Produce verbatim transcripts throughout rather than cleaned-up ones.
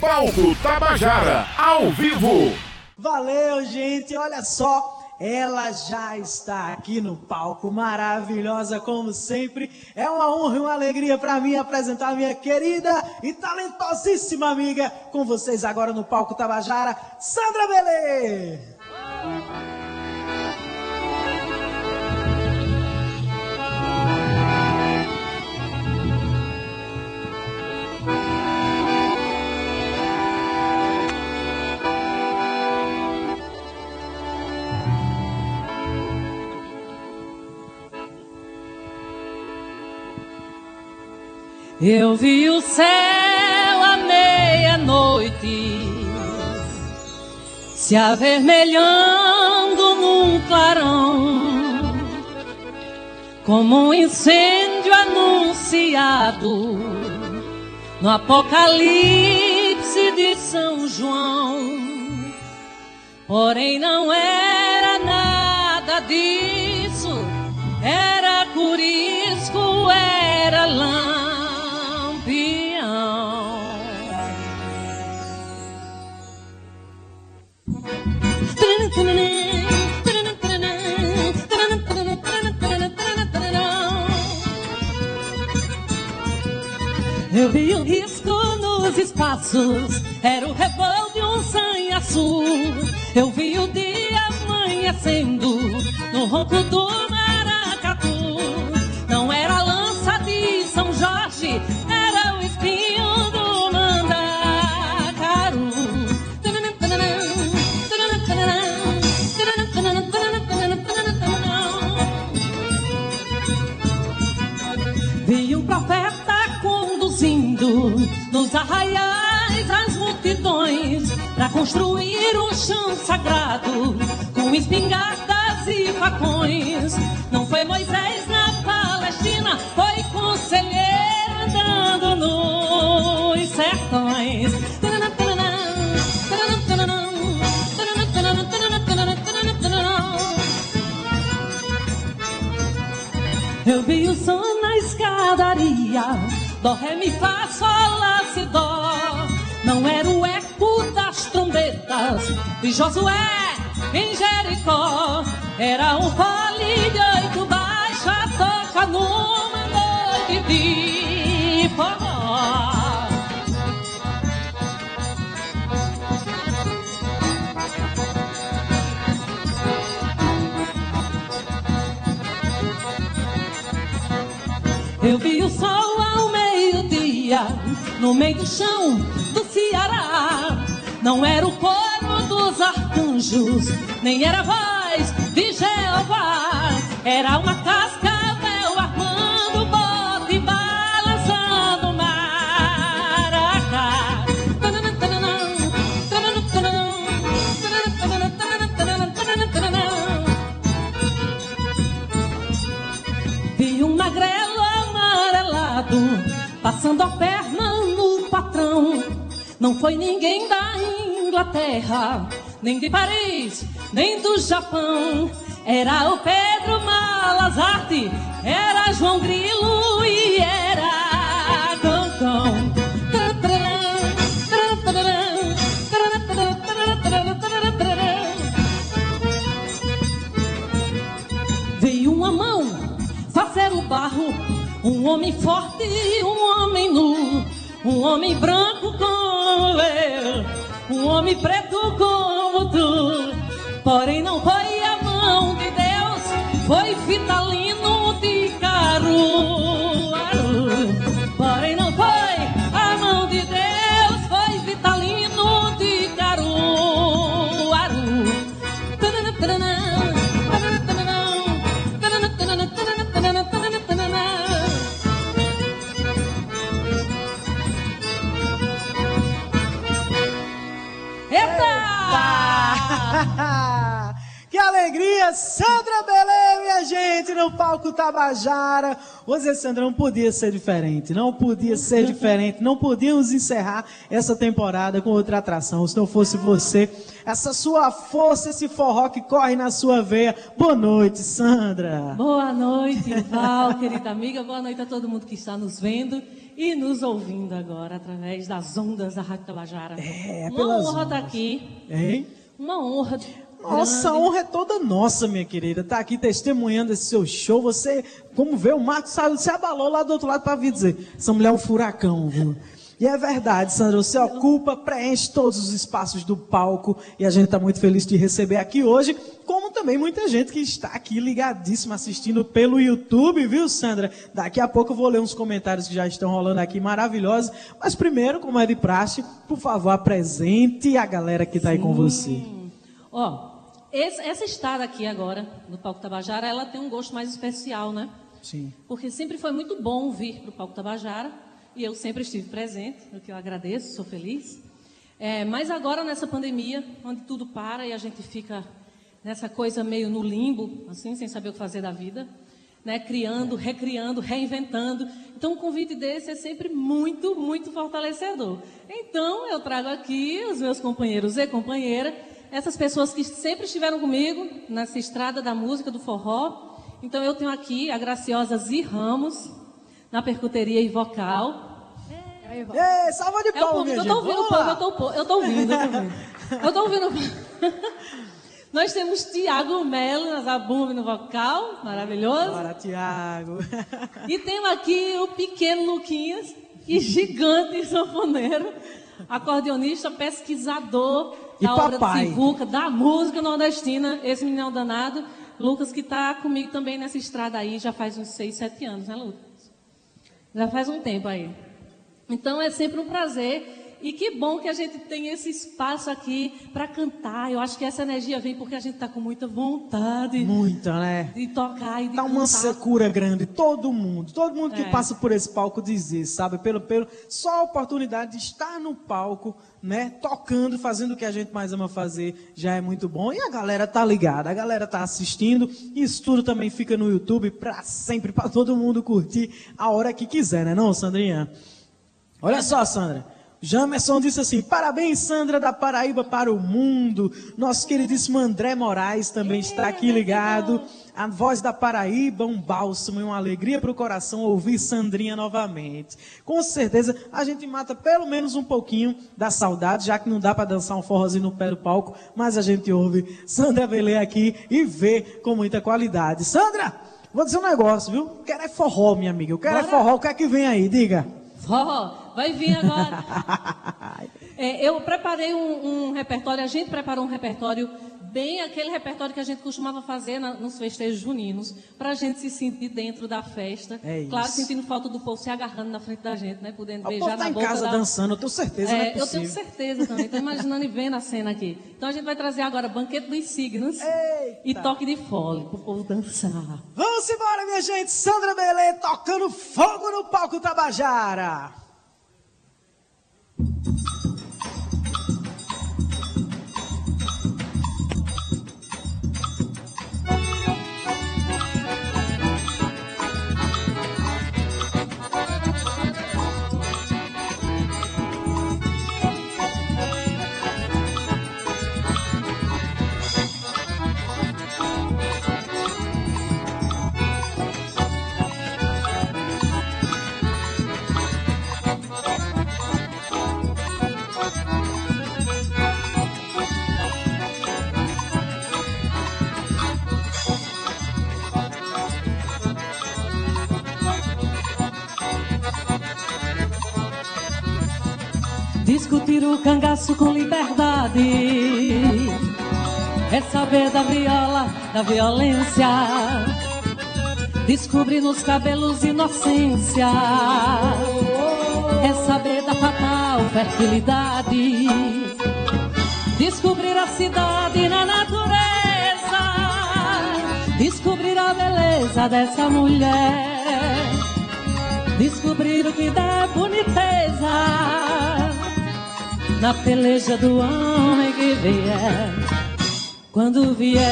Palco Tabajara, ao vivo. Valeu, gente, olha só. Ela já está aqui no palco, maravilhosa como sempre. É uma honra e uma alegria para mim apresentar minha querida e talentosíssima amiga com vocês agora no Palco Tabajara, Sandra Belê. Eu vi o céu à meia-noite se avermelhando num clarão, como um incêndio anunciado no Apocalipse de São João. Porém não era nada disso, era curisco, era lã. Eu vi um risco nos espaços, era o rebolo de um sanhaçu. Eu vi o dia amanhecendo no ronco do maracatu. Não era a lança de São Jorge, era o espinho do mandacaru. Vi um profeta nos arraiais as multidões pra construir um chão sagrado com espingardas e facões. Não foi Moisés na Palestina, foi conselheiro andando nos sertões. Eu vi o som na escadaria, dó, ré, mi, fá, sol, lá, si, dó. Não era o eco das trombetas de Josué em Jericó, era um fole de oito baixo a tocar numa noite de forró. Eu vi o sol ao meio-dia, no meio do chão do Ceará. Não era o coro dos arcanjos, nem era a voz de Jeová. Era uma cascavel armando o bote e balançando o maracá. Vi um magrelo passando a perna no patrão. Não foi ninguém da Inglaterra, nem de Paris, nem do Japão. Era o Pedro Malazarte, era João Grilo e era Cancão. Veio uma mão fazer o barro, um homem forte, um homem nu, um homem branco como eu, um homem preto como tu. Porém não foi a mão de Deus, foi Vitalino de Caruaru. Porém não foi a mão de Deus, foi Vitalino de Caruaru. Que alegria, Sandra Belê, minha gente, no Palco Tabajara. Você, Sandra, não podia ser diferente, não podia ser diferente, não podíamos encerrar essa temporada com outra atração, se não fosse você, essa sua força, esse forró que corre na sua veia. Boa noite, Sandra. Boa noite, Val, querida amiga, boa noite a todo mundo que está nos vendo. e nos ouvindo agora através das ondas da Rádio Tabajara. É, uma honra estar aqui. Hein? Uma honra. Nossa, a honra é toda nossa, minha querida. Tá aqui testemunhando esse seu show. Você, como vê, o Marcos saiu, se abalou lá do outro lado para vir dizer: essa mulher é um furacão, viu? E é verdade, Sandra, você ocupa, preenche todos os espaços do palco e a gente está muito feliz de receber aqui hoje, como também muita gente que está aqui ligadíssima assistindo pelo YouTube, viu, Sandra? Daqui a pouco eu vou ler uns comentários que já estão rolando aqui, maravilhosos, mas primeiro, como é de praxe, por favor, apresente a galera que está aí com você. Ó, esse, essa estada aqui agora, no Palco Tabajara, ela tem um gosto mais especial, né? Sim. Porque sempre foi muito bom vir para o Palco Tabajara, e eu sempre estive presente, o que eu agradeço, sou feliz. É, mas agora, nessa pandemia, onde tudo para e a gente fica nessa coisa meio no limbo, assim, sem saber o que fazer da vida, né? Criando, recriando, reinventando. Então, um convite desse é sempre muito, muito fortalecedor. Então, eu trago aqui os meus companheiros e companheira, essas pessoas que sempre estiveram comigo nessa estrada da música, do forró. Então, eu tenho aqui a Graciosa Zi Ramos, na percuteria e vocal. É, é, é salva de pau, minha gente. Eu estou ouvindo pau, eu tô ouvindo, eu tô ouvindo. Eu tô ouvindo. Nós temos Tiago Mello na zabumba no vocal, maravilhoso. Bora, Tiago. E temos aqui o pequeno Luquinhas, que gigante sanfoneiro, acordeonista, pesquisador e da obra de Sivuca, da música nordestina, esse menino danado, Lucas, que está comigo também nessa estrada aí, já faz uns seis, sete anos, né, Lucas? Já faz um tempo aí. Então, é sempre um prazer. E que bom que a gente tem esse espaço aqui para cantar. Eu acho que essa energia vem porque a gente está com muita vontade. Muita, né? De tocar e de tá cantar. Está uma secura grande. Todo mundo, todo mundo que é. passa por esse palco diz isso, sabe? Pelo, pelo, só a oportunidade de estar no palco, né? Tocando, fazendo o que a gente mais ama fazer, já é muito bom. E a galera tá ligada, a galera tá assistindo. Isso tudo também fica no YouTube para sempre, para todo mundo curtir a hora que quiser, né não, Sandrinha? Olha só, Sandra. Jamerson disse assim: parabéns, Sandra da Paraíba para o mundo. Nosso queridíssimo André Moraes também está aqui ligado. A voz da Paraíba, um bálsamo e uma alegria para o coração ouvir Sandrinha novamente. Com certeza, a gente mata pelo menos um pouquinho da saudade, já que não dá para dançar um forrozinho no pé do palco, mas a gente ouve Sandra Belê aqui e vê com muita qualidade. Sandra, vou dizer um negócio, viu? Eu quero é forró, minha amiga. Eu quero Bora. é forró. O que é que vem aí? Diga. Forró. Vai vir agora. É, eu preparei um, um repertório, a gente preparou um repertório bem aquele repertório que a gente costumava fazer na, nos festejos juninos, para a gente se sentir dentro da festa. É claro, isso. Sentindo falta do povo se agarrando na frente da gente, né? Podendo o beijar povo tá na boca. Em casa da... dançando, eu tenho certeza. É, não é eu tenho certeza também. Estou imaginando e vendo a cena aqui. Então a gente vai trazer agora Banquete dos Signos. Eita. E Toque de Fole para o povo dançar. Vamos embora, minha gente. Sandra Belê tocando fogo no Palco Tabajara. Discutir o cangaço com liberdade é saber da viola, da violência. Descobrir nos cabelos inocência é saber da fatal fertilidade. Descobrir a cidade na natureza, descobrir a beleza dessa mulher, descobrir o que dá boniteza na peleja do homem que vier, quando vier,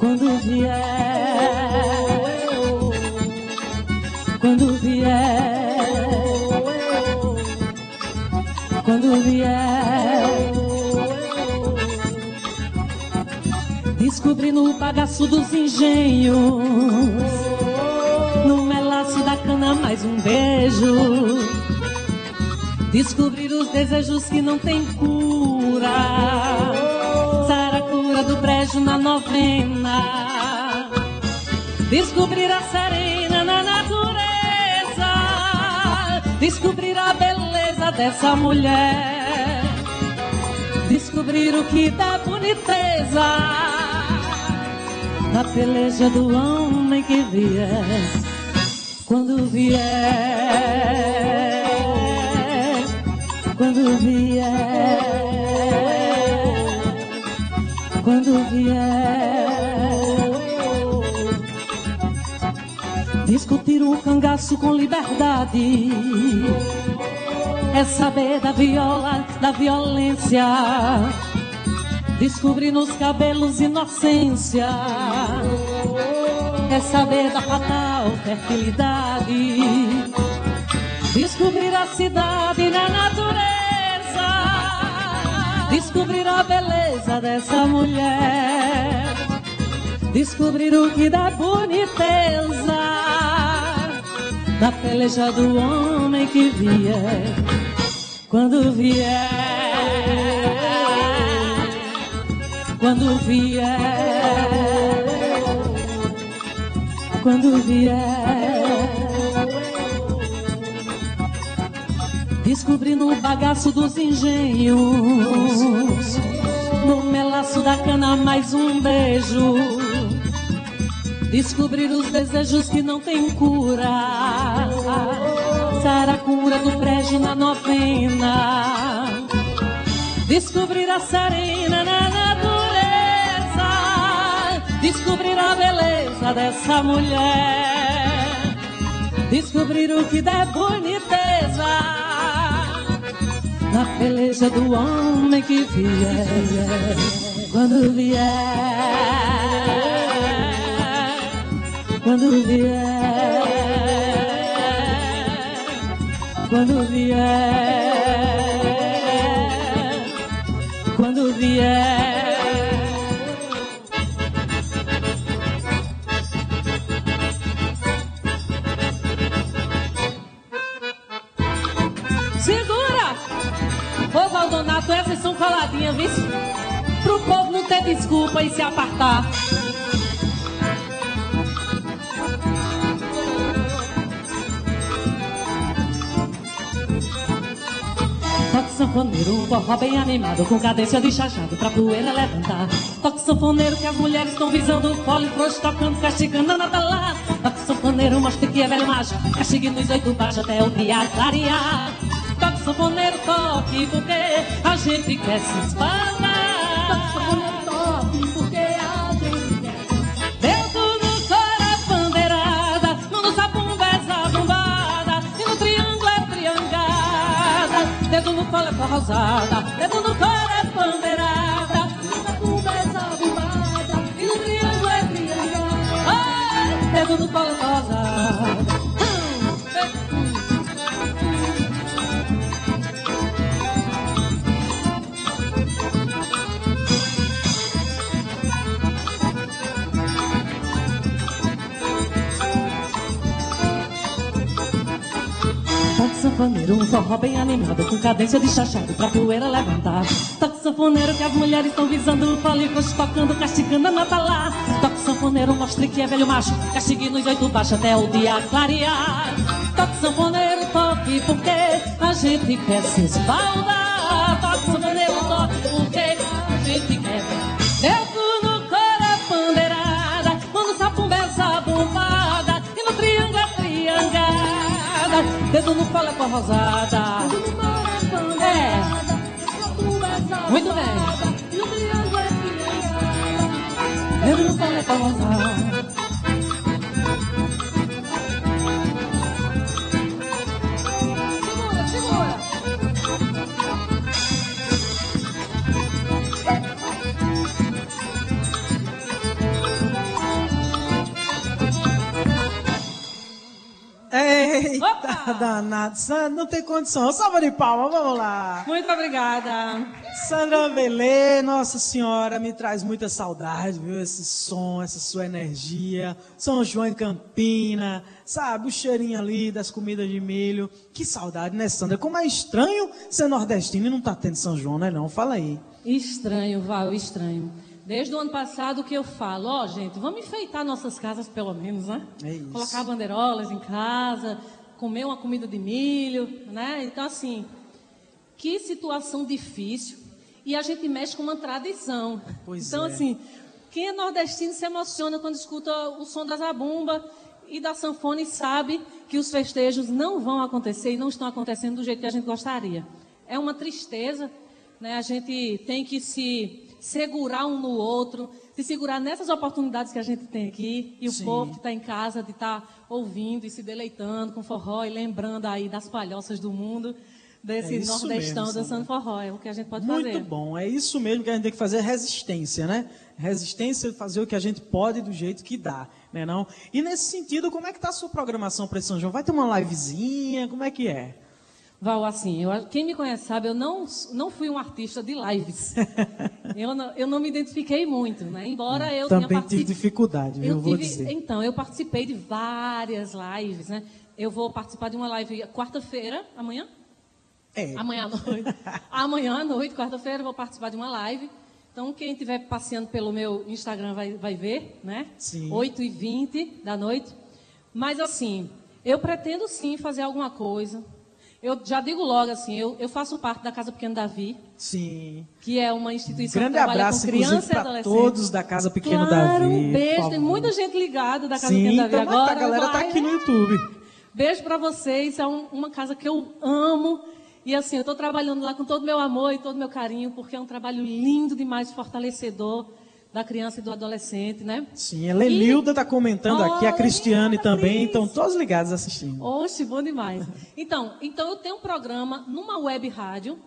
quando vier, quando vier, quando vier, descobrindo o bagaço dos engenhos, no melaço da cana mais um beijo. Descobrir os desejos que não tem cura, sara a cura do brejo na novena. Descobrir a serena na natureza, descobrir a beleza dessa mulher, descobrir o que dá boniteza na peleja do homem que vier, quando vier, quando vier, quando vier. Discutir um cangaço com liberdade é saber da viola, da violência. Descobrir nos cabelos inocência é saber da fatal fertilidade. Descobrir a cidade na natureza, descobrir a beleza dessa mulher, descobrir o que dá boniteza da peleja do homem que vier, quando vier, quando vier, quando vier. Descobrindo o bagaço dos engenhos, no melaço da cana mais um beijo. Descobrir os desejos que não tem cura, sarar a cura do brejo na novena. Descobrir a serena na descobrir a beleza dessa mulher, descobrir o que dá boniteza na beleza do homem que vier, quando vier, quando vier, quando vier, quando vier. Valdonato, essas são coladinhas, viu? Pro povo não ter desculpa e se apartar. Toque sanfoneiro, um forró bem animado, com cadência de chachado pra poeira levantar. Toque sanfoneiro que as mulheres estão visando o fole, frouxo tocando, castigando a nada lá. Toque sanfoneiro, mostra que é velho macho, castigue nos oito baixos até o dia clarear. Toque sanfoneiro, toque, porque a gente quer se espalhar. Toque sanfoneiro, toque, porque a gente quer. Dentro do coro é bandeirada, no sapumba é sabumbada, e no triângulo é triangada. Dentro do colo é forrosada, dentro do coro é bandeirada, no sapumba é sabumbada, e no triângulo é triangada. Dentro do colo é forrosada. Um forró bem animado, com cadência de chachado pra poeira levantar. Toque sanfoneiro que as mulheres estão visando o polígono, tocando, castigando a mata lá. Toque sanfoneiro, mostre que é velho macho, castigue nos oito baixos até o dia clarear. Toque sanfoneiro, toque, porque a gente quer se espaldar. Toque sanfoneiro, toque, porque a gente quer. Dentro no coro é bandeirada, quando sapumba é sabumbada, e no triângulo é triangada. Dedo no colo é forrosada, dedo no colo é bandada, é. Muito bem. E o triângulo é triângulo. Dedo no colo é forrosada. Eita. Opa! Danado. Sandra, não tem condição. Salva de palmas, vamos lá. Muito obrigada. Sandra Belê, Nossa Senhora, me traz muita saudade, viu? Esse som, essa sua energia. São João e Campina, sabe? O cheirinho ali das comidas de milho. Que saudade, né, Sandra? Como é estranho ser nordestino e não tá tendo São João, né, não? Fala aí. Estranho, Val, estranho. Desde o ano passado que eu falo, ó, gente, vamos enfeitar nossas casas pelo menos, né? É isso. Colocar bandeirolas em casa, comer uma comida de milho, né? Então, assim, que situação difícil. E a gente mexe com uma tradição. Pois então, é. Assim, quem é nordestino se emociona quando escuta o som da zabumba e da sanfona e sabe que os festejos não vão acontecer e não estão acontecendo do jeito que a gente gostaria. É uma tristeza, né? A gente tem que se... segurar um no outro, se segurar nessas oportunidades que a gente tem aqui e o Sim. povo que está em casa de estar tá ouvindo e se deleitando com forró e lembrando aí das palhoças do mundo, desse é nordestão mesmo, dançando forró, é o que a gente pode Muito fazer. Muito bom, é isso mesmo que a gente tem que fazer, resistência, né? Resistência, fazer o que a gente pode do jeito que dá, né não? E nesse sentido, como é que está a sua programação para São João? Vai ter uma livezinha, como é que é? Val, assim, eu, quem me conhece sabe, eu não, não fui um artista de lives. Eu não, eu não me identifiquei muito, né? Embora eu Também tenha particip... tive dificuldade, eu, eu vou tive... dizer. Então, eu participei de várias lives, né? Eu vou participar de uma live quarta-feira, amanhã? É. Amanhã à noite. Amanhã à noite, quarta-feira, eu vou participar de uma live. Então, quem estiver passeando pelo meu Instagram vai, vai ver, né? Sim. oito e vinte da noite. Mas, assim, eu pretendo sim fazer alguma coisa. Eu já digo logo assim, eu, eu faço parte da Casa Pequeno Davi, Sim. que é uma instituição um grande que trabalha abraço, com criança e adolescente. Todos da Casa Pequeno claro, Davi. Um beijo, tem muita gente ligada da Casa Sim, Pequeno Davi então, agora. A galera está aqui no YouTube. Beijo para vocês, é um, uma casa que eu amo e assim, eu estou trabalhando lá com todo o meu amor e todo o meu carinho, porque é um trabalho lindo demais, fortalecedor da criança e do adolescente, né? Sim, a Lelilda está comentando oh, aqui, a Cristiane Lelilda, também, estão todos ligados assistindo. Oxe, bom demais. Então, então eu tenho um programa numa web rádio,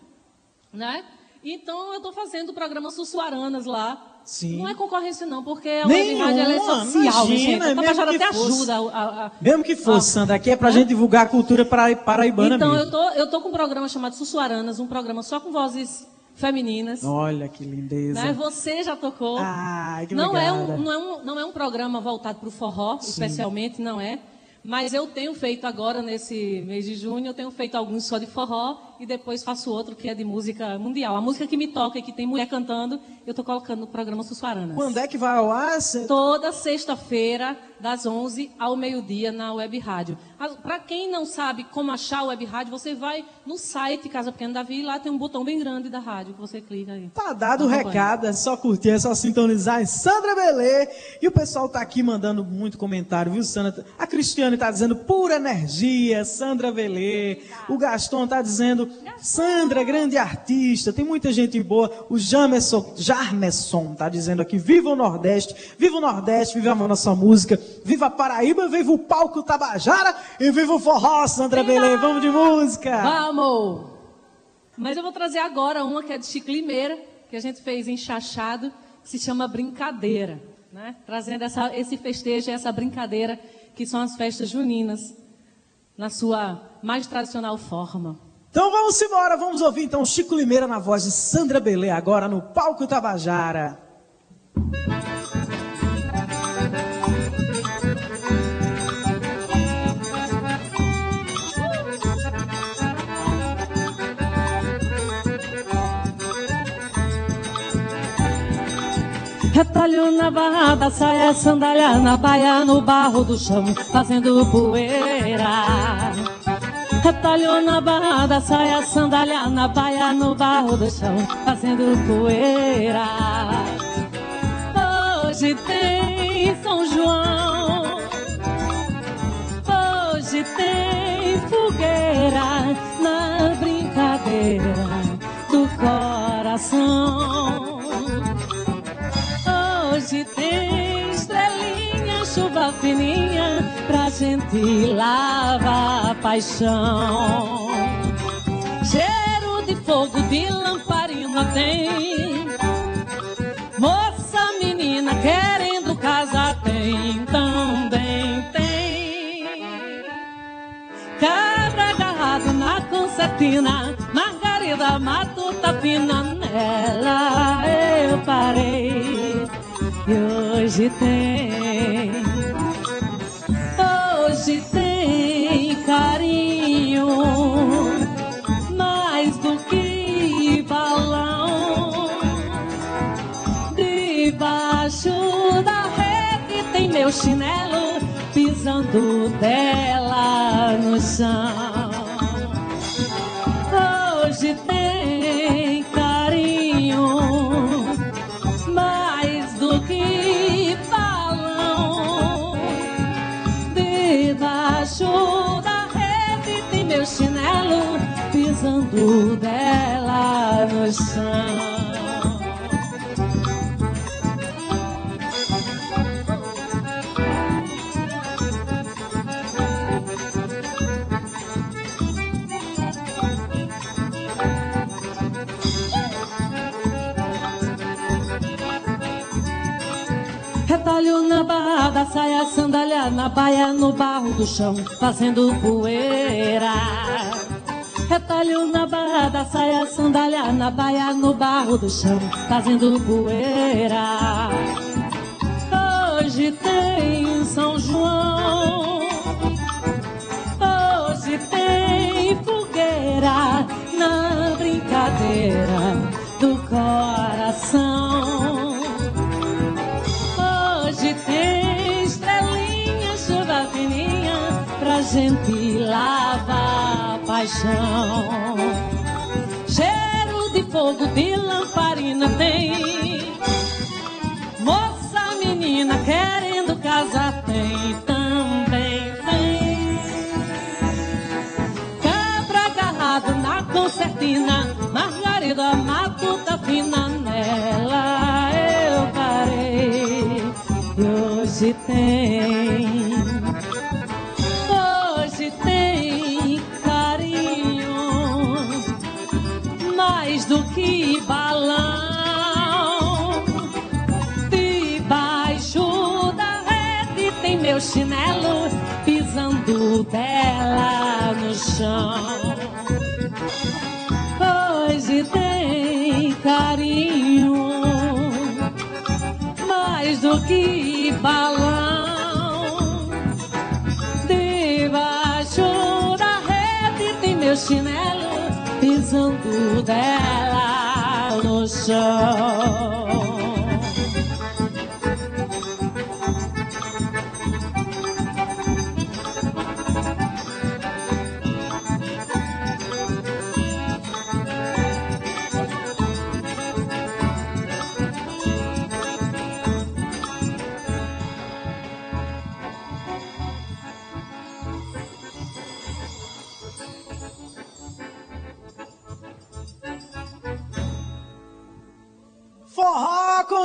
né? Então eu estou fazendo o programa Sussuaranas lá. Sim. Não é concorrência não, porque a web rádio ela é social, imagina, gente. A Tabajara até ajuda. A, a, mesmo que fosse, a, Sandra, aqui é para a gente divulgar a cultura paraibana então, mesmo. Então eu tô, eu tô com um programa chamado Sussuaranas, um programa só com vozes... femininas. Olha que lindeza. Né? Você já tocou. Ai, que não, é um, não, é um, não é um programa voltado para o forró, Sim. especialmente, não é. Mas eu tenho feito agora, nesse mês de junho, eu tenho feito alguns só de forró e depois faço outro que é de música mundial. A música que me toca e que tem mulher cantando, eu estou colocando no programa Sussuaranas. Quando é que vai ao ar? Cê... Toda sexta-feira, das onze ao meio-dia, na Web Rádio. Para quem não sabe como achar a Web Rádio, você vai no site Casa Pequeno Davi e lá tem um botão bem grande da rádio que você clica aí. Tá dado o recado, é só curtir, é só sintonizar em Sandra Belê. E o pessoal tá aqui mandando muito comentário, viu, Sandra? A Cristiane tá dizendo pura energia, Sandra Belê. O Gastão tá dizendo Sandra, grande artista, tem muita gente boa. O Jamerson, Jamerson tá dizendo aqui, viva o Nordeste, viva o Nordeste, viva a nossa música, viva a Paraíba, viva o Palco Tabajara e viva o forró, Sandra viva! Belê. Vamos de música. Vamos. Mas eu vou trazer agora uma que é de Chico Limeira, que a gente fez em Chachado, que se chama Brincadeira, né? Trazendo essa, esse festejo, essa brincadeira que são as festas juninas, na sua mais tradicional forma. Então vamos embora, vamos ouvir então Chico Limeira na voz de Sandra Belê, agora no Palco Tabajara. Retalho na barra da saia, sandália na baia, no barro do chão, fazendo poeira. Retalho na barra da saia, sandália na baia, no barro do chão, fazendo poeira. Hoje tem São João, hoje tem fogueira na brincadeira do coração. Hoje tem estrelinha, chuva fininha, pra gente lavar a paixão. Cheiro de fogo, de lamparina tem. Moça, menina, querendo casar tem, também tem. Car Latina, Margarida Matuta Fina, nela eu parei e hoje tem, hoje tem carinho, mais do que balão, debaixo da rede tem meu chinelo, pisando dela no chão. Hoje tem carinho, mais do que balão, debaixo da rede tem meu chinelo, pisando dela no chão. Retalho na barra da saia, sandália na baia, no barro do chão, fazendo poeira. Retalho na barra da saia, sandália na baia, no barro do chão, fazendo poeira. Hoje tem São João, hoje tem fogueira, na brincadeira do coração. Hoje tem estrelinha, chuva fininha, pra gente lavar a paixão. Cheiro de fogo, de lamparina tem, moça, menina, querendo casar tem, também tem. Cabra agarrado na concertina, Margarida Matuta Fina, nela eu parei. Hoje tem, hoje tem carinho, mais do que balão, debaixo da rede tem meu chinelo, pisando dela no chão. Hoje tem carinho, mais do que balão, debaixo da rede tem meu chinelo, pisando dela no chão.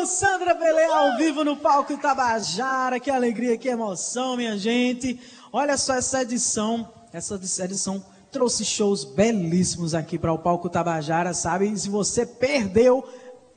Sandra Belê ao vivo no Palco Tabajara, que alegria, que emoção, minha gente. Olha só essa edição, essa edição trouxe shows belíssimos aqui para o Palco Tabajara, sabe? E se você perdeu,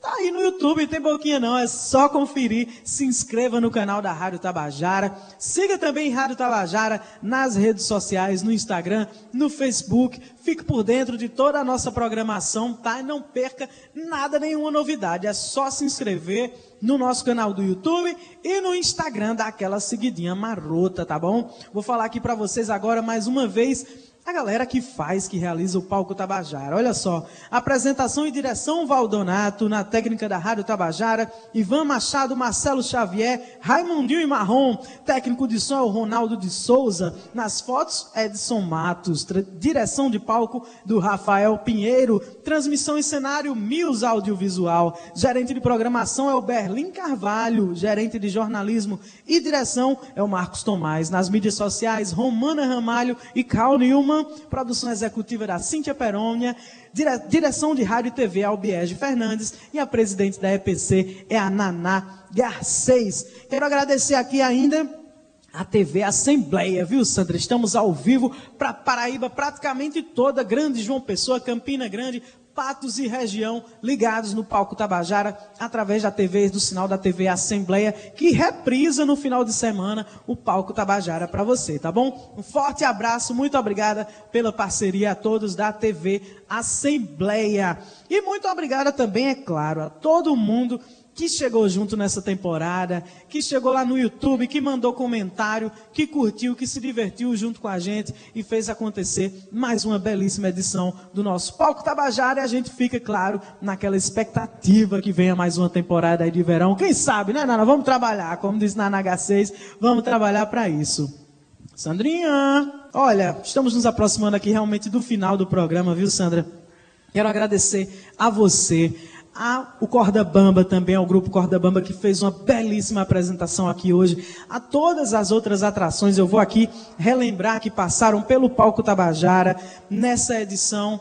tá aí no YouTube, não tem pouquinho não, é só conferir. Se inscreva no canal da Rádio Tabajara, siga também Rádio Tabajara nas redes sociais, no Instagram, no Facebook. Fique por dentro de toda a nossa programação, tá? E não perca nada, nenhuma novidade. É só se inscrever no nosso canal do YouTube e no Instagram, dá aquela seguidinha marota, tá bom? Vou falar aqui para vocês agora mais uma vez a galera que faz, que realiza o Palco Tabajara. Olha só, apresentação e direção Valdonato, na técnica da Rádio Tabajara, Ivan Machado, Marcelo Xavier, Raimundinho e Marrom. Técnico de som, Ronaldo de Souza. Nas fotos, Edson Matos. Direção de palco do Rafael Pinheiro. Transmissão e cenário, Mills Audiovisual. Gerente de programação é o Berlim Carvalho. Gerente de jornalismo e direção é o Marcos Tomás. Nas mídias sociais, Romana Ramalho e Carl Newman. Produção executiva da Cíntia Perônia, dire direção de rádio e T V Albiege Fernandes, e a presidente da E P C é a Naná Garcês. Quero agradecer aqui ainda a T V Assembleia, viu, Sandra? Estamos ao vivo para Paraíba, praticamente toda, Grande João Pessoa, Campina Grande, Patos e região ligados no Palco Tabajara através da T V, do sinal da T V Assembleia, que reprisa no final de semana o Palco Tabajara para você, tá bom? Um forte abraço, muito obrigada pela parceria a todos da T V Assembleia. E muito obrigada também, é claro, a todo mundo que chegou junto nessa temporada, que chegou lá no YouTube, que mandou comentário, que curtiu, que se divertiu junto com a gente e fez acontecer mais uma belíssima edição do nosso Palco Tabajara. E a gente fica, claro, naquela expectativa que venha mais uma temporada aí de verão. Quem sabe, né, Naná? Vamos trabalhar, como diz Naná Garcês, vamos trabalhar para isso. Sandrinha, olha, estamos nos aproximando aqui realmente do final do programa, viu, Sandra? Quero agradecer a você, A, o Corda Bamba também, ao grupo Corda Bamba, que fez uma belíssima apresentação aqui hoje. A todas as outras atrações, eu vou aqui relembrar que passaram pelo Palco Tabajara nessa edição.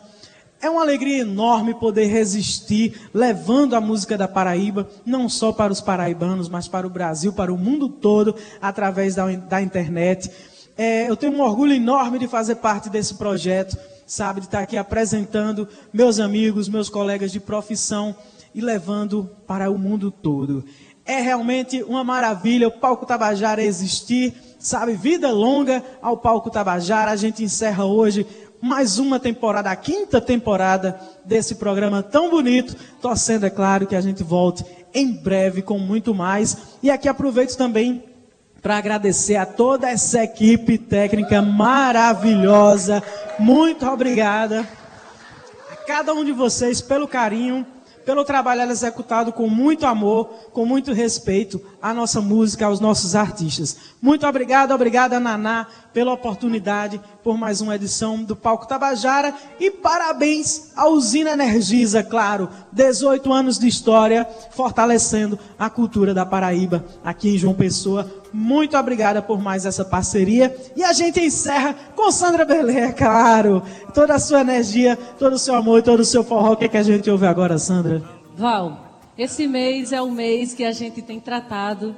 É uma alegria enorme poder resistir, levando a música da Paraíba, não só para os paraibanos, mas para o Brasil, para o mundo todo, através da, da internet. É, eu tenho um orgulho enorme de fazer parte desse projeto, sabe, de estar aqui apresentando meus amigos, meus colegas de profissão e levando para o mundo todo. É realmente uma maravilha o Palco Tabajara existir, sabe, vida longa ao Palco Tabajara. A gente encerra hoje mais uma temporada, a quinta temporada desse programa tão bonito, torcendo, é claro, que a gente volte em breve com muito mais. E aqui aproveito também para agradecer a toda essa equipe técnica maravilhosa. Muito obrigada a cada um de vocês pelo carinho, pelo trabalho executado com muito amor, com muito respeito à nossa música, aos nossos artistas. Muito obrigado, obrigada, Naná, pela oportunidade, por mais uma edição do Palco Tabajara. E parabéns à Usina Energisa, claro, dezoito anos de história, fortalecendo a cultura da Paraíba aqui em João Pessoa. Muito obrigada por mais essa parceria. E a gente encerra com Sandra Belê, claro. Toda a sua energia, todo o seu amor, todo o seu forró. O que é que a gente ouve agora, Sandra? Val, esse mês é o mês que a gente tem tratado,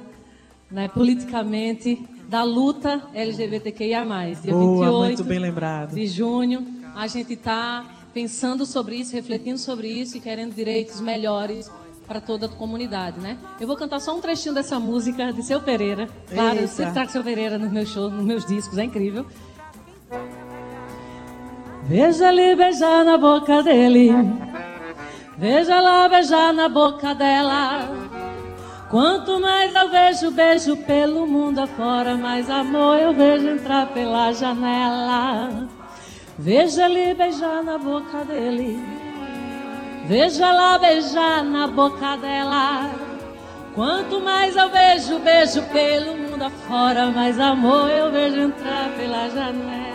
né, politicamente, da luta L G B T Q I A mais. Dia boa, vinte e oito muito bem lembrado. De junho. A gente está pensando sobre isso, refletindo sobre isso e querendo direitos melhores para toda a comunidade, né? Eu vou cantar só um trechinho dessa música de Seu Pereira. Claro, eu sempre trago Seu Pereira nos meus shows, nos meus discos, é incrível. Veja ali beijar na boca dele, veja lá beijar na boca dela. Quanto mais eu vejo beijo pelo mundo afora, mais amor eu vejo entrar pela janela. Veja ali beijar na boca dele, veja lá beijar na boca dela. Quanto mais eu vejo beijo pelo mundo afora, mais amor eu vejo entrar pela janela.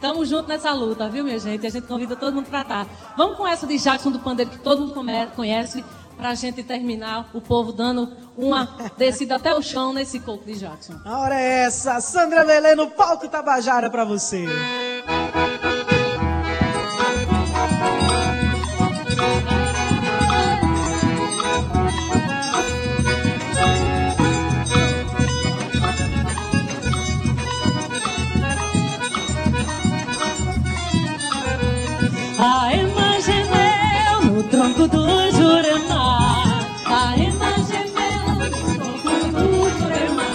Tamo junto nessa luta, viu, minha gente? A gente convida todo mundo pra estar. Vamos com essa de Jackson do Pandeiro, que todo mundo conhece, pra gente terminar o povo dando uma descida até o chão nesse coco de Jackson. A hora é essa, Sandra Belê no Palco Tabajara pra você. A irmã gemeu no tronco do Jurema, a irmã gemeu no tronco do Jurema,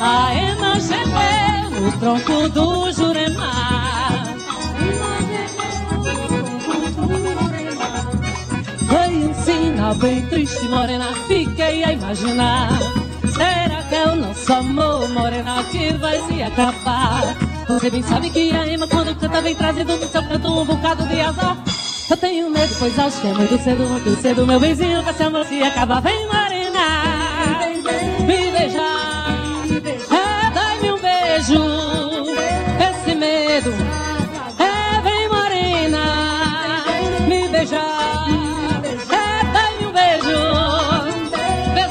a irmã gemeu no tronco do Jurema, foi um sinal bem triste, morena, fiquei a imaginar. Será que é o nosso amor, morena, que vai se acabar? Você bem sabe que a Ema quando canta vem trazendo no seu canto um bocado de azar. Eu tenho medo, pois acho que é muito cedo, muito cedo, meu vizinho, que esse amor se acaba. Vem, morena, me beijar, é, dá-me um beijo, esse medo. É, vem, morena, me beijar, é, dá-me um beijo,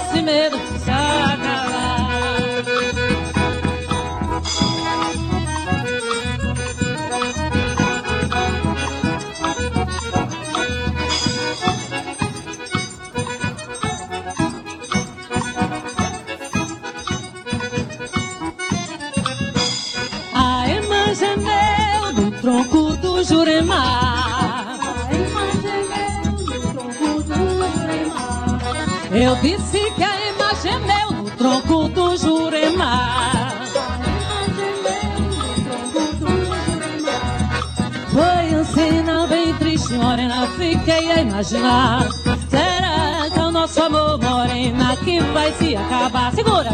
esse medo se acabar. Jurema. Eu disse que a Ema gemeu no tronco do Jurema. Foi um sinal bem triste, morena, fiquei a imaginar. Será que é o nosso amor, morena, que vai se acabar? Segura!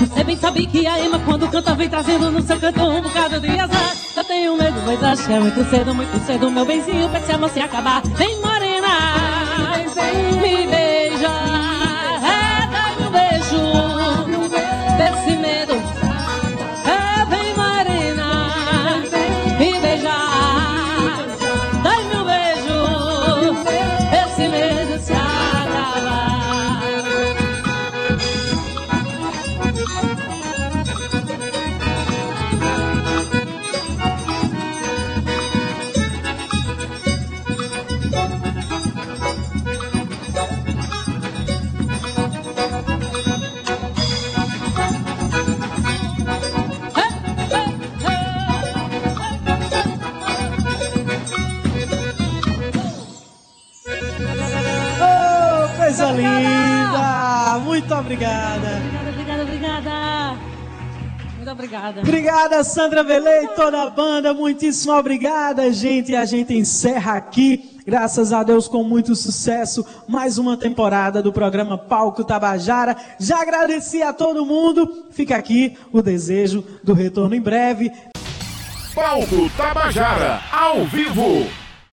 Você bem sabe que a Ema quando canta vem trazendo no seu canto um bocado de azar. Eu tenho medo, mas acho que é muito cedo, muito cedo, meu benzinho, pra esse amor se acabar. Vem, morena, me beija. Desse medo, é, vem Marina, me beijar, dá-me um beijo, esse medo se acabar. Muito obrigada. Obrigada, obrigada, obrigada. Muito obrigada. Obrigada, Sandra Belê e toda a banda. Muitíssimo obrigada, gente. E a gente encerra aqui, graças a Deus, com muito sucesso, mais uma temporada do programa Palco Tabajara. Já agradeci a todo mundo. Fica aqui o desejo do retorno em breve. Palco Tabajara, ao vivo.